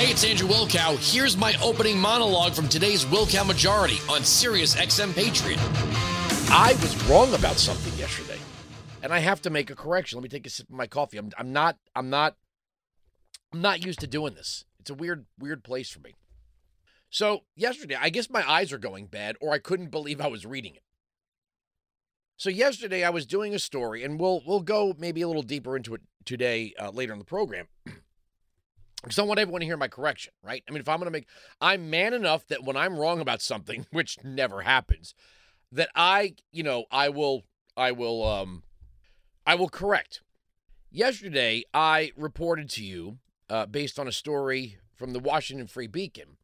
Hey, it's Andrew Wilkow. Here's my opening monologue from today's Wilkow Majority on Sirius XM Patriot. I was wrong about something yesterday, and I have to make a correction. Let me take a sip of my coffee. I'm not used to doing this. It's a weird place for me. So yesterday, I guess my eyes are going bad, or I couldn't believe I was reading it. So yesterday, I was doing a story, and we'll go maybe a little deeper into it today later in the program. Because I want everyone to hear my correction, right? I mean, if I'm going to make... I'm man enough that when I'm wrong about something, which never happens, that I will correct. Yesterday, I reported to you, based on a story from the Washington Free Beacon,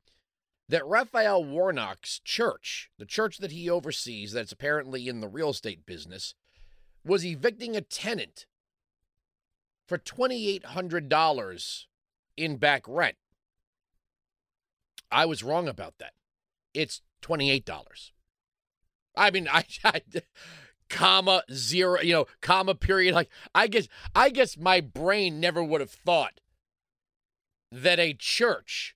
that Raphael Warnock's church, the church that he oversees that's apparently in the real estate business, was evicting a tenant for $2,800 in back rent. I was wrong about that. It's $28. I mean, I comma zero, you know, comma period. Like, I guess my brain never would have thought that a church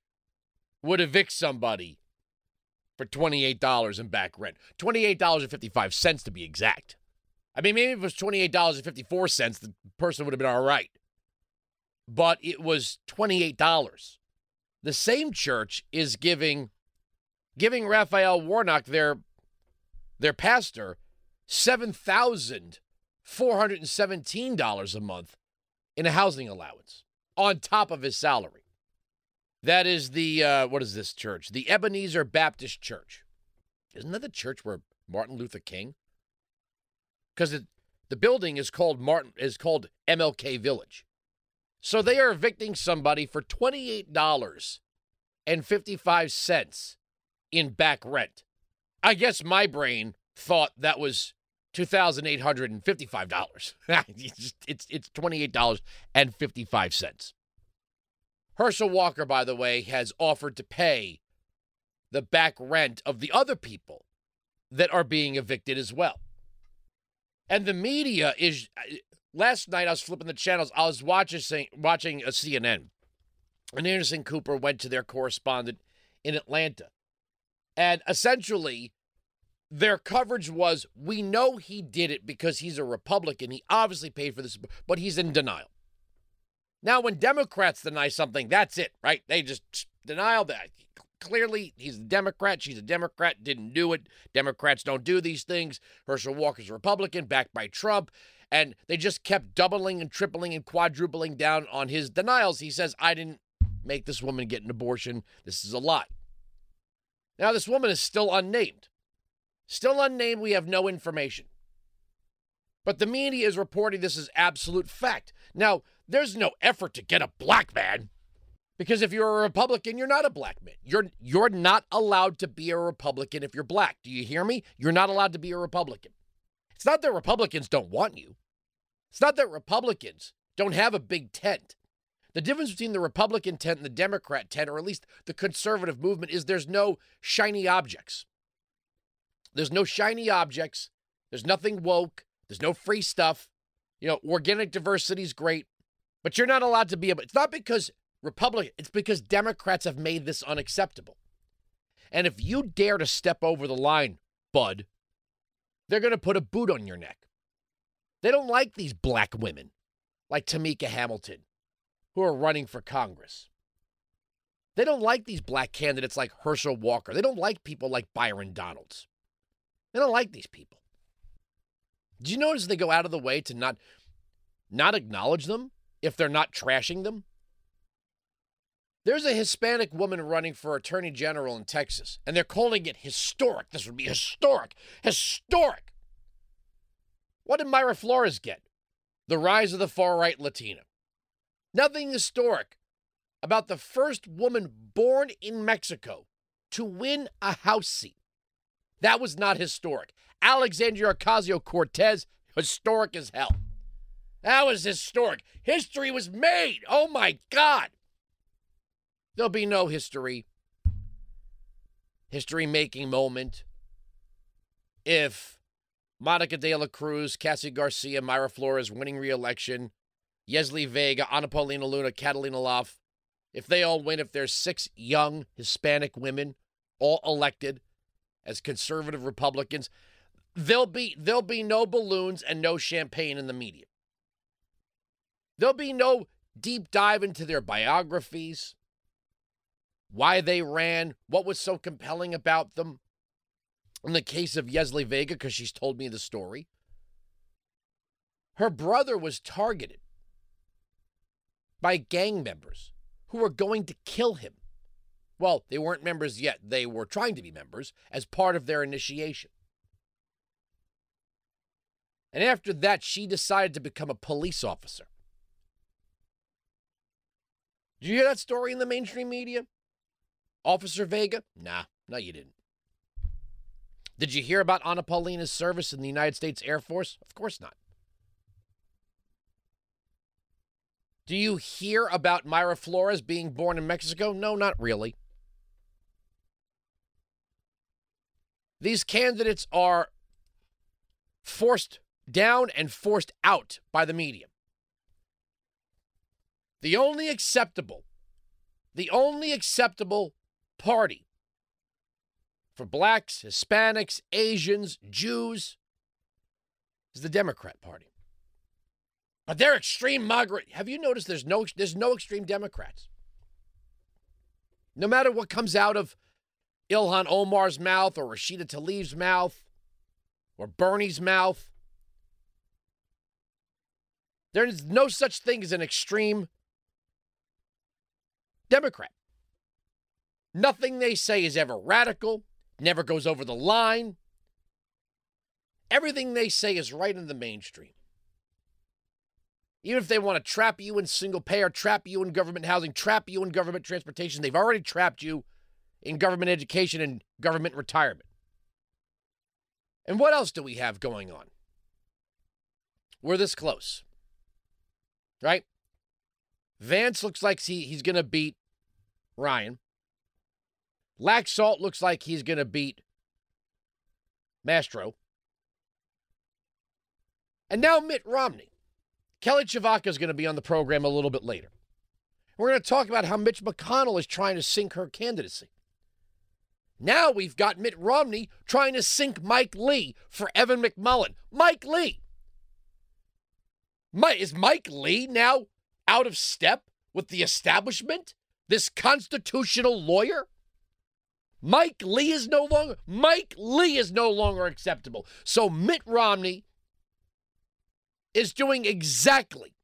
would evict somebody for $28 in back rent. $28.55 to be exact. I mean, maybe if it was $28.54, the person would have been all right. But it was $28. The same church is giving Raphael Warnock, their pastor, $7,417 a month in a housing allowance on top of his salary. That is the, what is this church? The Ebenezer Baptist Church. Isn't that the church where Martin Luther King? Because the building is called MLK Village. So they are evicting somebody for $28.55 in back rent. I guess my brain thought that was $2,855. It's $28.55. Herschel Walker, by the way, has offered to pay the back rent of the other people that are being evicted as well. And the media is... Last night, I was flipping the channels. I was watching a CNN. And Anderson Cooper went to their correspondent in Atlanta. And essentially, their coverage was, we know he did it because he's a Republican. He obviously paid for this, but he's in denial. Now, when Democrats deny something, that's it, right? They just denial that. Clearly, he's a Democrat. She's a Democrat. Didn't do it. Democrats don't do these things. Herschel Walker's a Republican, backed by Trump. And they just kept doubling and tripling and quadrupling down on his denials. He says, I didn't make this woman get an abortion. This is a lie. Now, this woman is still unnamed. Still unnamed. We have no information. But the media is reporting this as absolute fact. Now, there's no effort to get a black man, because if you're a Republican, you're not a black man. You're not allowed to be a Republican if you're black. Do you hear me? You're not allowed to be a Republican. It's not that Republicans don't want you. It's not that Republicans don't have a big tent. The difference between the Republican tent and the Democrat tent, or at least the conservative movement, is there's no shiny objects. There's no shiny objects. There's nothing woke. There's no free stuff. You know, organic diversity is great. But you're not allowed to be able... It's not because Republicans... It's because Democrats have made this unacceptable. And if you dare to step over the line, bud, they're going to put a boot on your neck. They don't like these black women like Tamika Hamilton who are running for Congress. They don't like these black candidates like Herschel Walker. They don't like people like Byron Donalds. They don't like these people. Do you notice they go out of the way to not acknowledge them? If they're not trashing them. There's a Hispanic woman running for attorney general in Texas, and they're calling it historic. This would be historic. Historic. What did Mayra Flores get? The rise of the far-right Latina. Nothing historic about the first woman born in Mexico to win a House seat. That was not historic. Alexandria Ocasio-Cortez, historic as hell. That was historic. History was made. Oh, my God. There'll be no history-making moment if Monica De La Cruz, Cassie Garcia, Mayra Flores winning re-election, Yezley Vega, Ana Paulina Luna, Catalina Love, if they all win, if there's 6 young Hispanic women all elected as conservative Republicans, there'll be no balloons and no champagne in the media. There'll be no deep dive into their biographies, why they ran, what was so compelling about them. In the case of Yezley Vega, because she's told me the story, her brother was targeted by gang members who were going to kill him. Well, they weren't members yet. They were trying to be members as part of their initiation. And after that, she decided to become a police officer. Did you hear that story in the mainstream media? Officer Vega? Nah, no, you didn't. Did you hear about Ana Paulina's service in the United States Air Force? Of course not. Do you hear about Mayra Flores being born in Mexico? No, not really. These candidates are forced down and forced out by the media. The only acceptable party for blacks, Hispanics, Asians, Jews is the Democrat Party. But they're extreme moderate. Have you noticed there's no extreme Democrats? No matter what comes out of Ilhan Omar's mouth or Rashida Tlaib's mouth or Bernie's mouth, there's no such thing as an extreme Democrat. Nothing they say is ever radical, never goes over the line. Everything they say is right in the mainstream. Even if they want to trap you in single payer, trap you in government housing, trap you in government transportation, they've already trapped you in government education and government retirement. And what else do we have going on? We're this close, right? Vance looks like he's going to beat Ryan. Laxalt looks like he's going to beat Mastro. And now Mitt Romney. Kelly Tshibaka is going to be on the program a little bit later. We're going to talk about how Mitch McConnell is trying to sink her candidacy. Now we've got Mitt Romney trying to sink Mike Lee for Evan McMullen. Mike Lee. Is Mike Lee now out of step with the establishment? This constitutional lawyer? Mike Lee is no longer acceptable. So Mitt Romney is doing exactly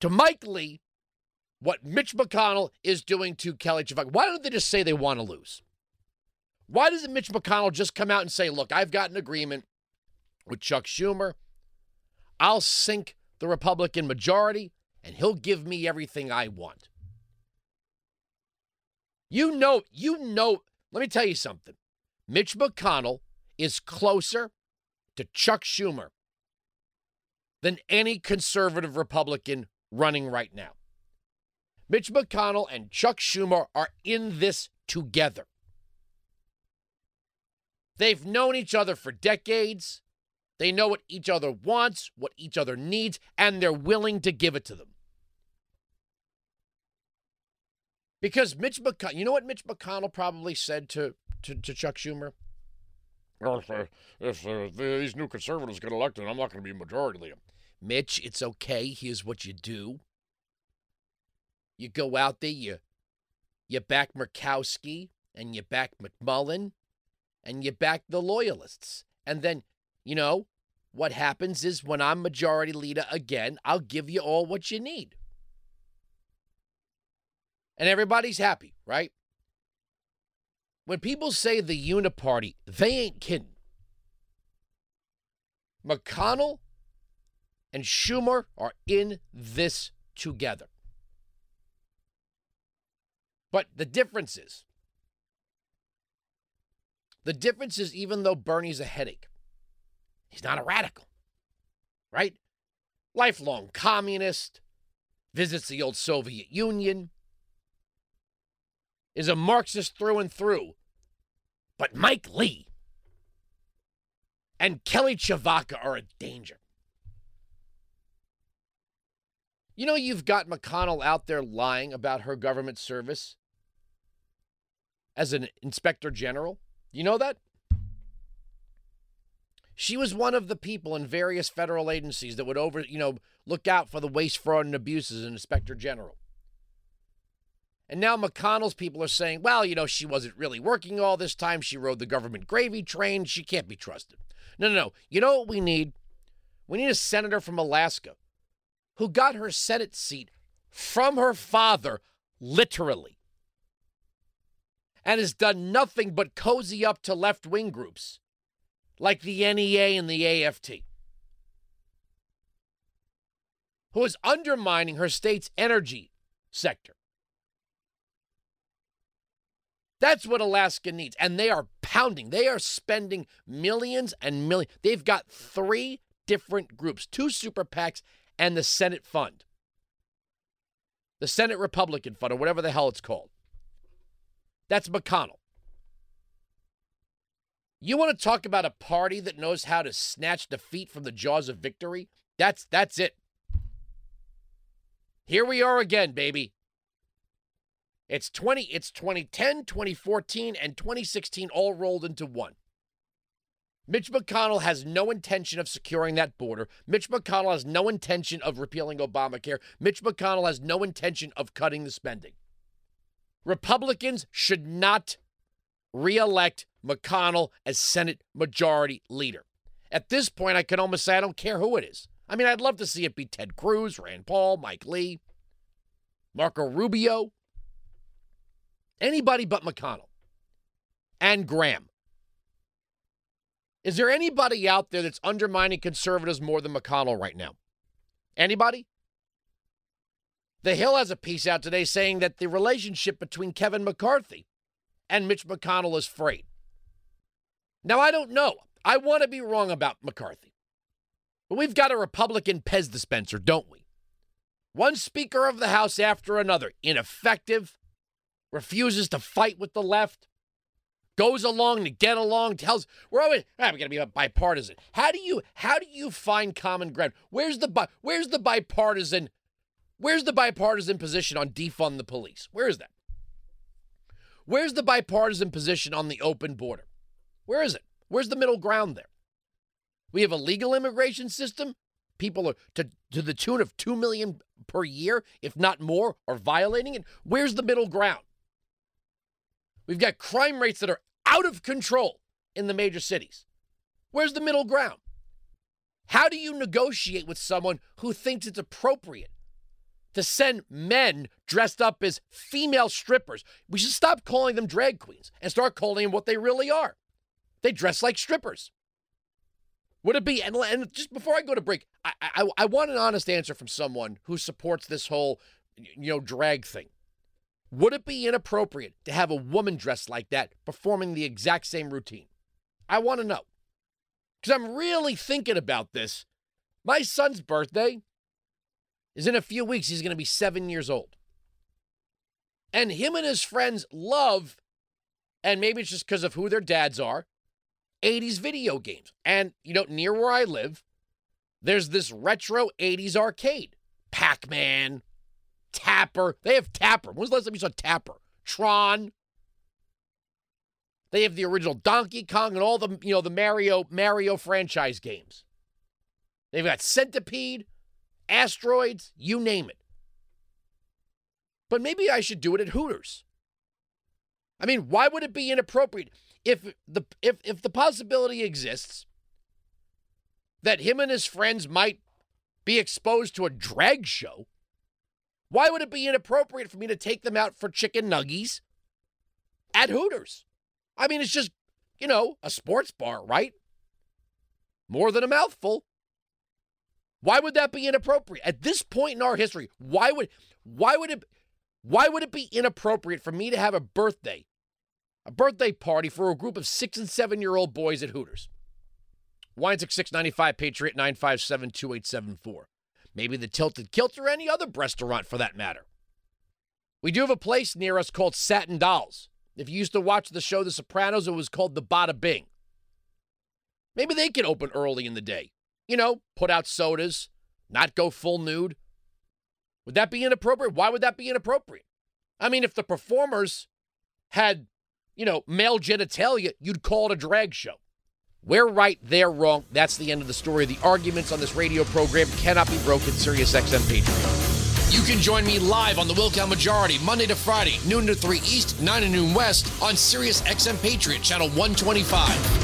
to Mike Lee what Mitch McConnell is doing to Kelly Tshibaka. Why don't they just say they want to lose? Why doesn't Mitch McConnell just come out and say, look, I've got an agreement with Chuck Schumer. I'll sink the Republican majority, and he'll give me everything I want. Let me tell you something. Mitch McConnell is closer to Chuck Schumer than any conservative Republican running right now. Mitch McConnell and Chuck Schumer are in this together. They've known each other for decades. They know what each other wants, what each other needs, and they're willing to give it to them. Because Mitch McConnell, you know what Mitch McConnell probably said to Chuck Schumer? If these new conservatives get elected, I'm not going to be a majority leader. Mitch, it's okay. Here's what you do. You go out there, you back Murkowski, and you back McMullen, and you back the loyalists. And then, you know, what happens is when I'm majority leader again, I'll give you all what you need. And everybody's happy, right? When people say the uniparty, they ain't kidding. McConnell and Schumer are in this together. But the difference is even though Bernie's a headache, he's not a radical, right? Lifelong communist, visits the old Soviet Union, is a Marxist through and through. But Mike Lee and Kelly Tshibaka are a danger. You know, you've got McConnell out there lying about her government service as an inspector general. You know that? She was one of the people in various federal agencies that would look out for the waste, fraud, and abuse as an inspector general. And now McConnell's people are saying, well, she wasn't really working all this time. She rode the government gravy train. She can't be trusted. No. You know what we need? We need a senator from Alaska who got her Senate seat from her father, literally, and has done nothing but cozy up to left-wing groups like the NEA and the AFT, who is undermining her state's energy sector. That's what Alaska needs, and they are pounding. They are spending millions and millions. They've got three different groups, two super PACs, and the Senate Fund, the Senate Republican Fund, or whatever the hell it's called. That's McConnell. You want to talk about a party that knows how to snatch defeat from the jaws of victory? That's it. Here we are again, baby. It's 2010, 2014, and 2016 all rolled into one. Mitch McConnell has no intention of securing that border. Mitch McConnell has no intention of repealing Obamacare. Mitch McConnell has no intention of cutting the spending. Republicans should not reelect McConnell as Senate Majority Leader. At this point, I can almost say I don't care who it is. I mean, I'd love to see it be Ted Cruz, Rand Paul, Mike Lee, Marco Rubio, anybody but McConnell and Graham. Is there anybody out there that's undermining conservatives more than McConnell right now? Anybody? The Hill has a piece out today saying that the relationship between Kevin McCarthy and Mitch McConnell is frayed. Now, I don't know. I want to be wrong about McCarthy. But we've got a Republican Pez dispenser, don't we? One Speaker of the House after another, ineffective, refuses to fight with the left, goes along to get along, tells, we're going to be bipartisan. How do you find common ground? Where's the bipartisan position on defund the police? Where is that? Where's the bipartisan position on the open border? Where is it? Where's the middle ground there? We have a legal immigration system. People are to the tune of 2 million per year, if not more, are violating it. Where's the middle ground? We've got crime rates that are out of control in the major cities. Where's the middle ground? How do you negotiate with someone who thinks it's appropriate to send men dressed up as female strippers? We should stop calling them drag queens and start calling them what they really are. They dress like strippers. Would it be, and just before I go to break, I want an honest answer from someone who supports this whole, drag thing. Would it be inappropriate to have a woman dressed like that performing the exact same routine? I want to know, because I'm really thinking about this. My son's birthday is in a few weeks. He's going to be 7 years old. And him and his friends love, and maybe it's just because of who their dads are, 80s video games. And, near where I live, there's this retro 80s arcade. Pac-Man, Tapper. They have Tapper. When was the last time you saw Tapper? Tron. They have the original Donkey Kong and all the, the Mario franchise games. They've got Centipede, Asteroids, you name it. But maybe I should do it at Hooters. I mean, why would it be inappropriate if the possibility exists that him and his friends might be exposed to a drag show? Why would it be inappropriate for me to take them out for chicken nuggies at Hooters? I mean, it's just, a sports bar, right? More than a mouthful. Why would that be inappropriate? At this point in our history, why would it be inappropriate for me to have a birthday party for a group of 6 and 7 year old boys at Hooters? Weinzig 695 Patriot 957-2874. Maybe the Tilted Kilt or any other restaurant for that matter. We do have a place near us called Satin Dolls. If you used to watch the show The Sopranos, it was called the Bada Bing. Maybe they could open early in the day. Put out sodas, not go full nude. Would that be inappropriate? Why would that be inappropriate? I mean, if the performers had, you know, male genitalia, you'd call it a drag show. We're right, they're wrong. That's the end of the story. The arguments on this radio program cannot be broken. Sirius XM Patriot. You can join me live on the Wilkow Majority, Monday to Friday, noon to 3 East, 9 to noon West, on Sirius XM Patriot, channel 125.